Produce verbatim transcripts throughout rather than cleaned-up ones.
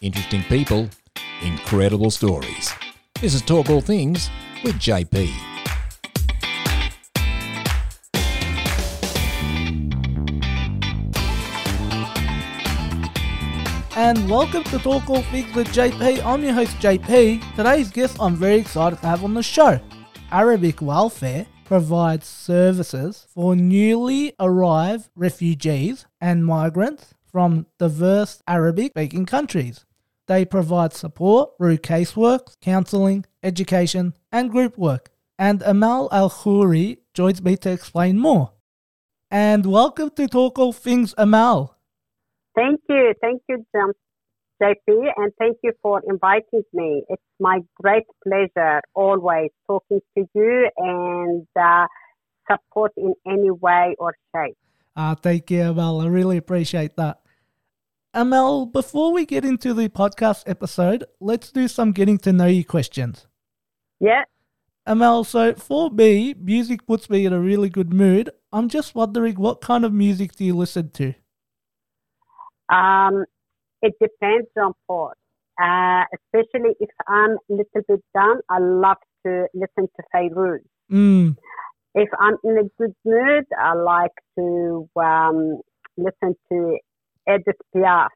interesting people, incredible stories. This is Talk All Things with J P. And welcome to Talk All Things with J P. I'm your host J P. Today's guest I'm very excited to have on the show. Arabic Welfare provides services for newly arrived refugees and migrants from diverse Arabic-speaking countries. They provide support through casework, counselling, education, and group work. And Amal El-Khoury joins me to explain more. And welcome to Talk All Things, Amal. Thank you. Thank you, J P, and thank you for inviting me. It's my great pleasure always talking to you and uh, support in any way or shape. Uh, thank you, Amal. I really appreciate that. Amal, before we get into the podcast episode, let's do some getting to know you questions. Yeah. Amal, so for me, music puts me in a really good mood. I'm just wondering, what kind of music do you listen to? Um, it depends on what. Uh, especially if I'm a little bit down, I love to listen to Fado. Mm. If I'm in a good mood, I like to um, listen to Edith Piaf.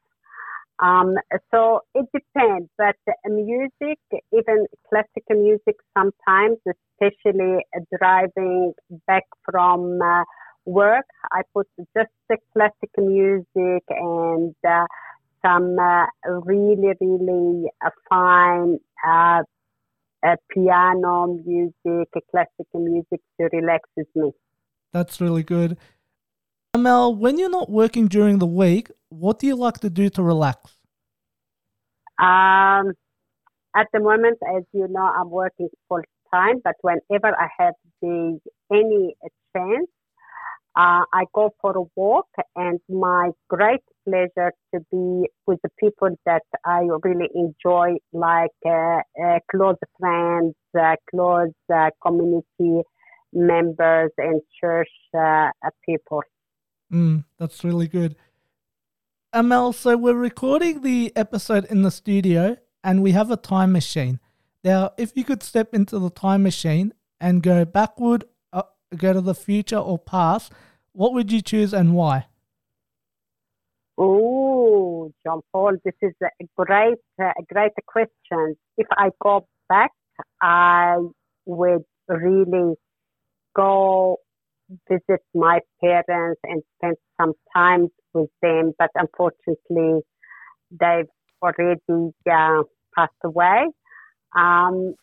Um, so it depends, but music, even classical music sometimes, especially driving back from uh, work, I put just the classical music and uh, some uh, really, really uh, fine uh, uh, piano music, uh, classical music to relax me. That's really good. Amal, when you're not working during the week, what do you like to do to relax? Um, at the moment, as you know, I'm working full time, but whenever I have the any chance, uh, I go for a walk, and my great pleasure to be with the people that I really enjoy, like uh, uh, close friends, uh, close uh, community members, and church uh, people. Mm, that's really good. Amal, so we're recording the episode in the studio and we have a time machine. Now, if you could step into the time machine and go backward, uh, go to the future or past, what would you choose and why? Oh, John Paul, this is a great, a great question. If I go back, I would really go visit my parents and spend some time with them, but unfortunately they've already uh, passed away. Um,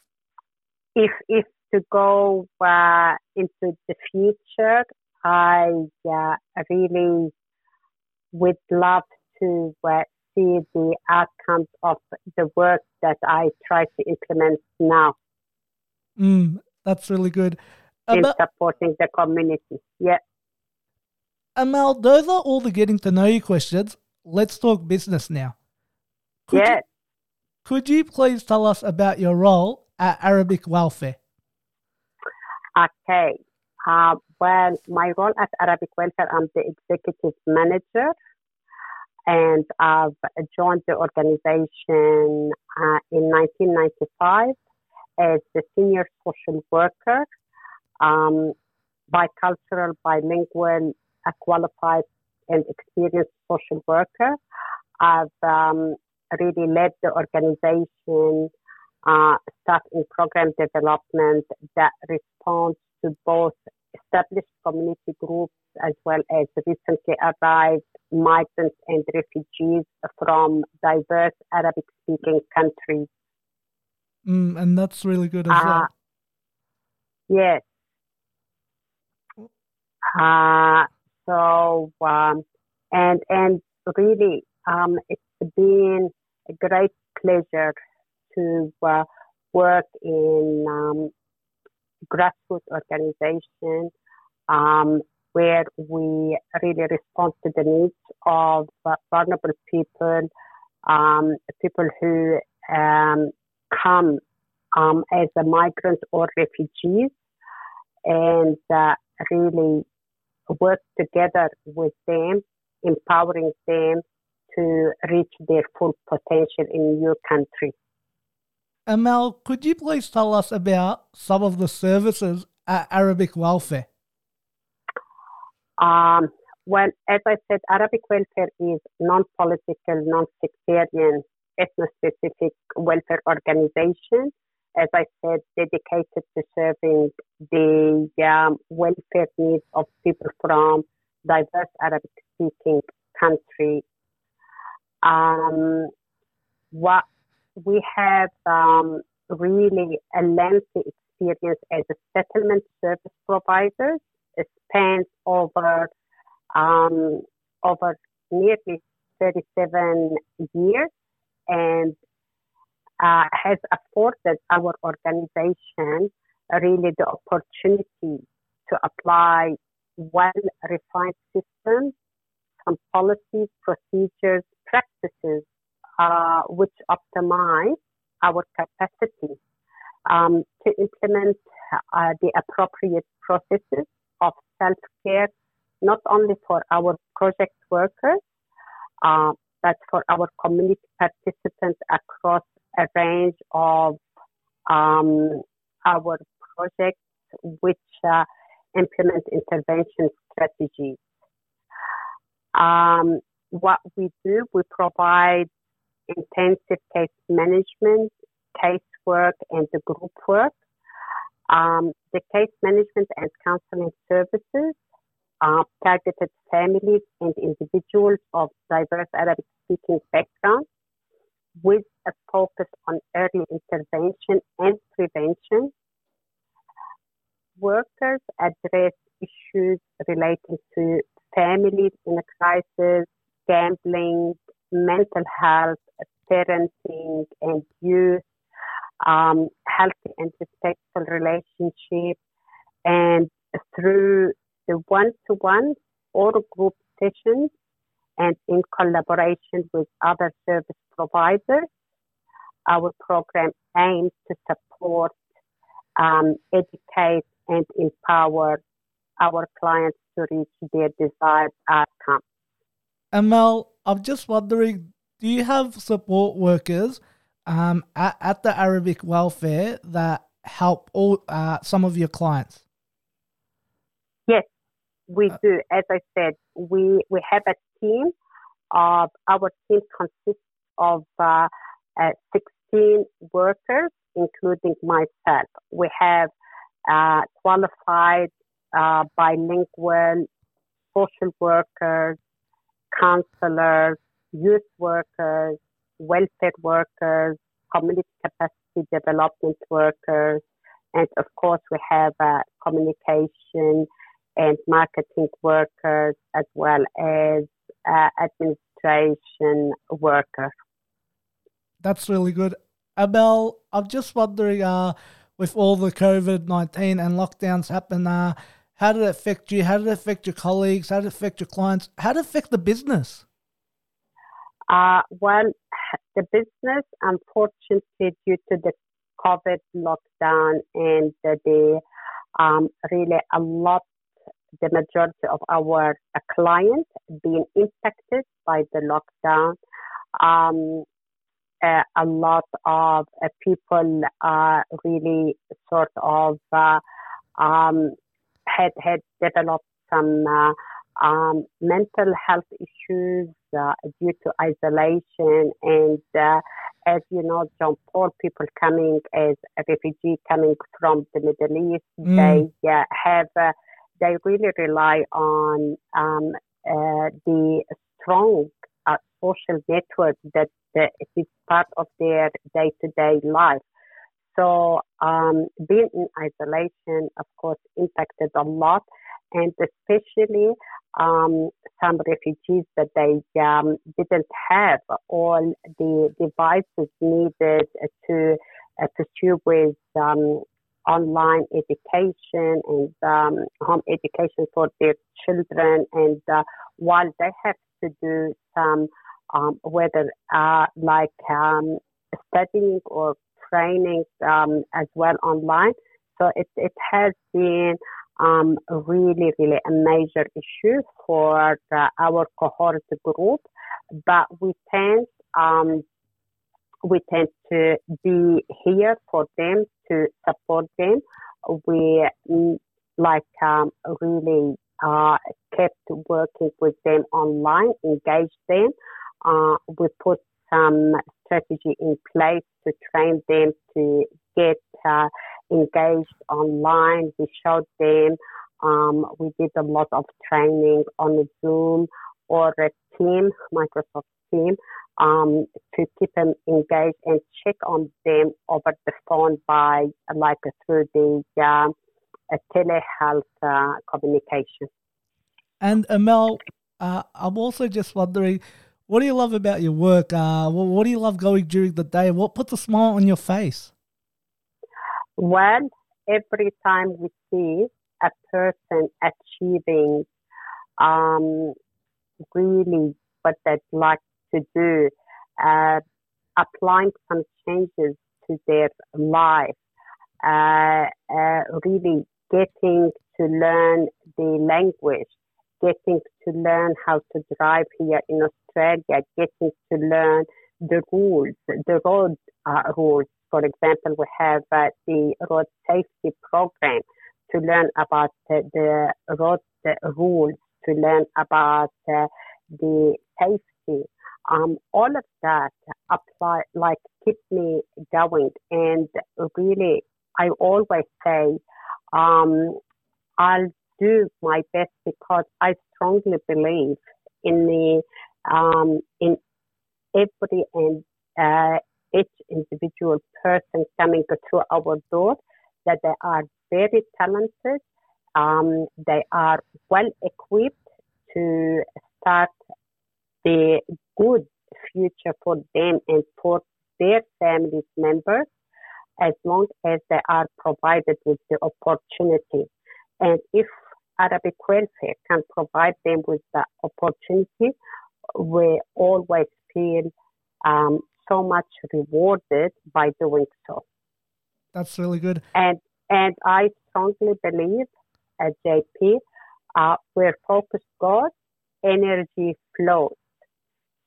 if if to go uh, into the future, I uh, really would love to uh, see the outcomes of the work that I try to implement now. Mm, that's really good. In supporting the community, yeah. Amal, those are all the getting to know you questions. Let's talk business now. Could yes. You, could you please tell us about your role at Arabic Welfare? Okay. Uh, well, my role at Arabic Welfare, I'm the executive manager, and I've joined the organization uh, in nineteen ninety-five as the senior social worker. Um, bicultural, bilingual, a qualified and experienced social worker. I've um, really led the organization, uh, staff in program development that responds to both established community groups as well as recently arrived migrants and refugees from diverse Arabic-speaking countries. Mm, and that's really good as uh, well. Yes. Uh, so, um, and, and really, um, it's been a great pleasure to uh, work in um, grassroots organization, um, where we really respond to the needs of uh, vulnerable people, um, people who um, come um, as a migrant or refugees, and uh, really work together with them, empowering them to reach their full potential in your country. Amal, could you please tell us about some of the services at Arabic Welfare? Um, well, as I said, Arabic Welfare is non-political, non-sectarian, ethno-specific welfare organization. As I said, dedicated to serving the um, welfare needs of people from diverse Arabic-speaking countries. Um, what we have um, really a lengthy experience as a settlement service provider. It spans over um, over nearly thirty-seven years, and Uh, has afforded our organization really the opportunity to apply well-refined systems, some policies, procedures, practices, uh, which optimize our capacity um, to implement uh, the appropriate processes of self-care, not only for our project workers, uh, but for our community participants across a range of um, our projects which uh, implement intervention strategies. Um, what we do, we provide intensive case management, casework, and the group work. Um, the case management and counseling services are targeted families and individuals of diverse Arabic-speaking backgrounds, with a focus on early intervention and prevention. Workers address issues relating to families in a crisis, gambling, mental health, parenting and youth, um, healthy and respectful relationships, and through the one-to-one or group sessions, and in collaboration with other service providers, our program aims to support, um, educate, and empower our clients to reach their desired outcome. Amal, I'm just wondering, do you have support workers um, at, at the Arabic Welfare that help all uh, some of your clients? Yes, we do. As I said, we, we have a team of our team consists of uh, uh, sixteen workers, including myself. We have uh, qualified uh, bilingual social workers, counselors, youth workers, welfare workers, community capacity development workers, and of course we have uh, communication and marketing workers as well as Uh, administration worker. That's really good. Amal, I'm just wondering, uh, with all the covid nineteen and lockdowns happen, uh, how did it affect you? How did it affect your colleagues? How did it affect your clients? How did it affect the business? Uh, well, the business, unfortunately, due to the COVID lockdown and the um, really a lot the majority of our clients being impacted by the lockdown. Um, uh, a lot of uh, people uh, really sort of uh, um, had had developed some uh, um, mental health issues uh, due to isolation. And uh, as you know, John Paul, people coming as a refugee coming from the Middle East, mm. they uh, have... Uh, They really rely on um, uh, the strong uh, social network that, that is part of their day-to-day life. So um, being in isolation, of course, impacted a lot, and especially um, some refugees that they um, didn't have all the devices needed to uh, pursue with um online education and um, home education for their children, and uh, while they have to do some um, whether uh, like um, studying or training um, as well online, so it it has been um, really really a major issue for uh, our cohort group, but we tend um, we tend to be here for them, to support them. We like um, really uh, kept working with them online, engage them. Uh, we put some strategy in place to train them to get uh, engaged online. We showed them. Um, we did a lot of training on Zoom or a team, Microsoft Team, um, to keep them engaged and check on them over the phone by like through the uh, telehealth uh, communication. And Amal, uh, I'm also just wondering, what do you love about your work? Uh, what, what do you love going during the day? What puts a smile on your face? Well, every time we see a person achieving um, really what they'd like to do, uh, applying some changes to their life, uh, uh, really getting to learn the language, getting to learn how to drive here in Australia, getting to learn the rules, the road uh, rules. For example, we have uh, the road safety program, to learn about uh, the road rules, to learn about uh, the safety. Um, all of that apply, like keep me going. And really, I always say, um, I'll do my best because I strongly believe in the um, in every and uh, each individual person coming through our door, that they are very talented. Um, they are well equipped to start the good future for them and for their family members, as long as they are provided with the opportunity. And if Arabic Welfare can provide them with the opportunity, we always feel um, so much rewarded by doing so. That's really good. And and I strongly believe at J P, uh, where focus goes, energy flows.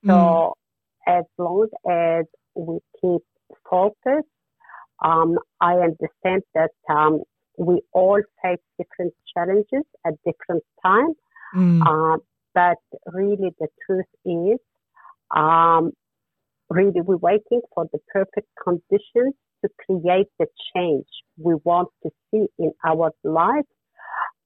So mm. as long as we keep focused, um, I understand that um, we all face different challenges at different times. Mm. Uh, but really the truth is, um, really we're waiting for the perfect conditions to create the change we want to see in our lives.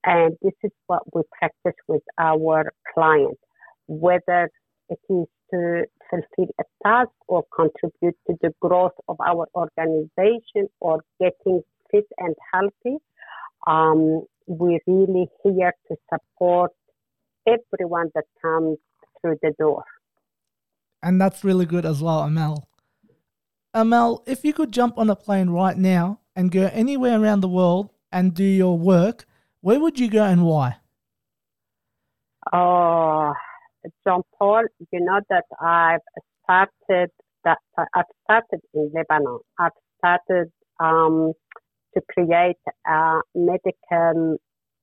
And this is what we practice with our clients, whether it is to fulfill a task or contribute to the growth of our organization or getting fit and healthy. Um, we're really here to support everyone that comes through the door. And that's really good as well, Amal. Amal, if you could jump on a plane right now and go anywhere around the world and do your work, where would you go and why? Oh, John Paul, you know that I've started that I've started in Lebanon. I've started um, to create a medical,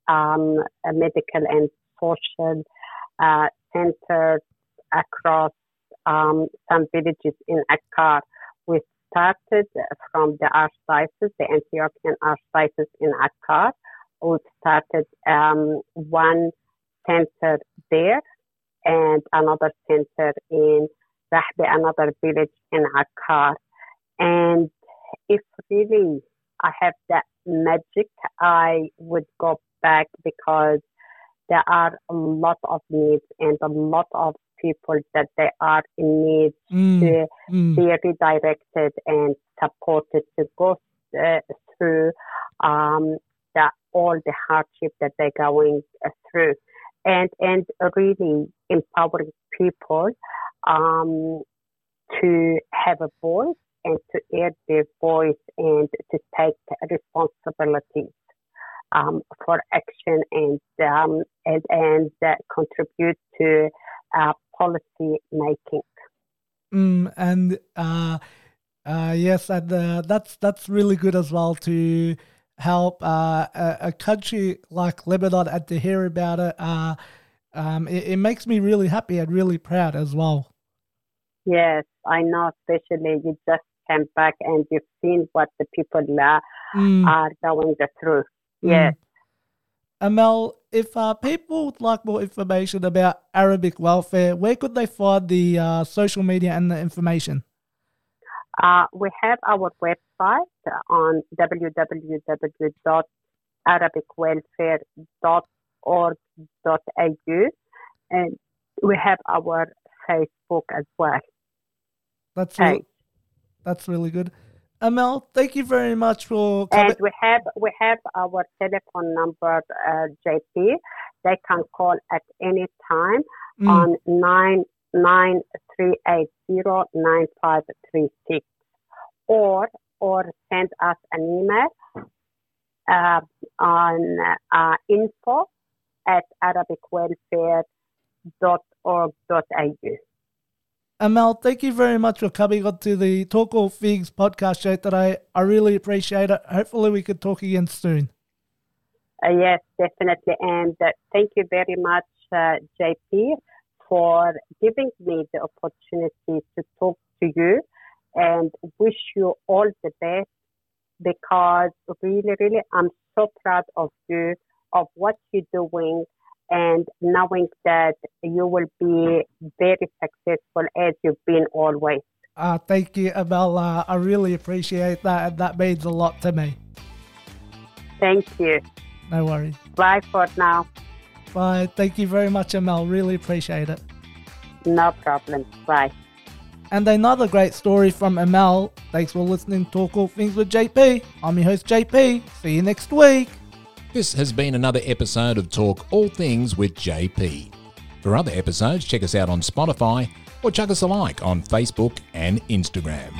um, a medical and social uh, center across um, some villages in Akkar. We started from the Archdiocese, the Antiochian Archdiocese in Akkar. We started um, one center there and another center in Rahbe, another village in Akkar. And if really I have that magic, I would go back because there are a lot of needs and a lot of people that they are in need mm, to mm. be redirected and supported to go uh, through um, that all the hardship that they're going through, and and really empowering people um, to have a voice and to air their voice and to take responsibilities um, for action and um, and and uh, contribute to Uh, policy making. Mm, and uh, uh, yes, and uh, that's that's really good as well to help uh, a, a country like Lebanon and to hear about it. Uh, um, it, it makes me really happy and really proud as well. Yes, I know, especially you just came back and you've seen what the people uh, mm. are going through. Yes. Mm. Amal, if uh, people would like more information about Arabic Welfare, where could they find the uh, social media and the information? Uh, we have our website on w w w dot arabic welfare dot org dot a u, and we have our Facebook as well. That's hey. re- that's really good. Amal, thank you very much for coming. And we have we have our telephone number, uh, J P. They can call at any time mm. on nine nine three eight zero nine five three six, or or send us an email uh, on uh, info at arabic welfare dot org dot a u. Amal, thank you very much for coming on to the Talk All Things podcast show today. I really appreciate it. Hopefully we could talk again soon. Uh, yes, definitely. And uh, thank you very much, uh, J P, for giving me the opportunity to talk to you, and wish you all the best, because really, really, I'm so proud of you, of what you're doing, and knowing that you will be very successful as you've been always. Uh, thank you, Amal. Uh, I really appreciate that, and that means a lot to me. Thank you. No worries. Bye for now. Bye. Thank you very much, Amal. Really appreciate it. No problem. Bye. And another great story from Amal. Thanks for listening to Talk All Things with J P. I'm your host, J P. See you next week. This has been another episode of Talk All Things with J P. For other episodes, check us out on Spotify or chuck us a like on Facebook and Instagram.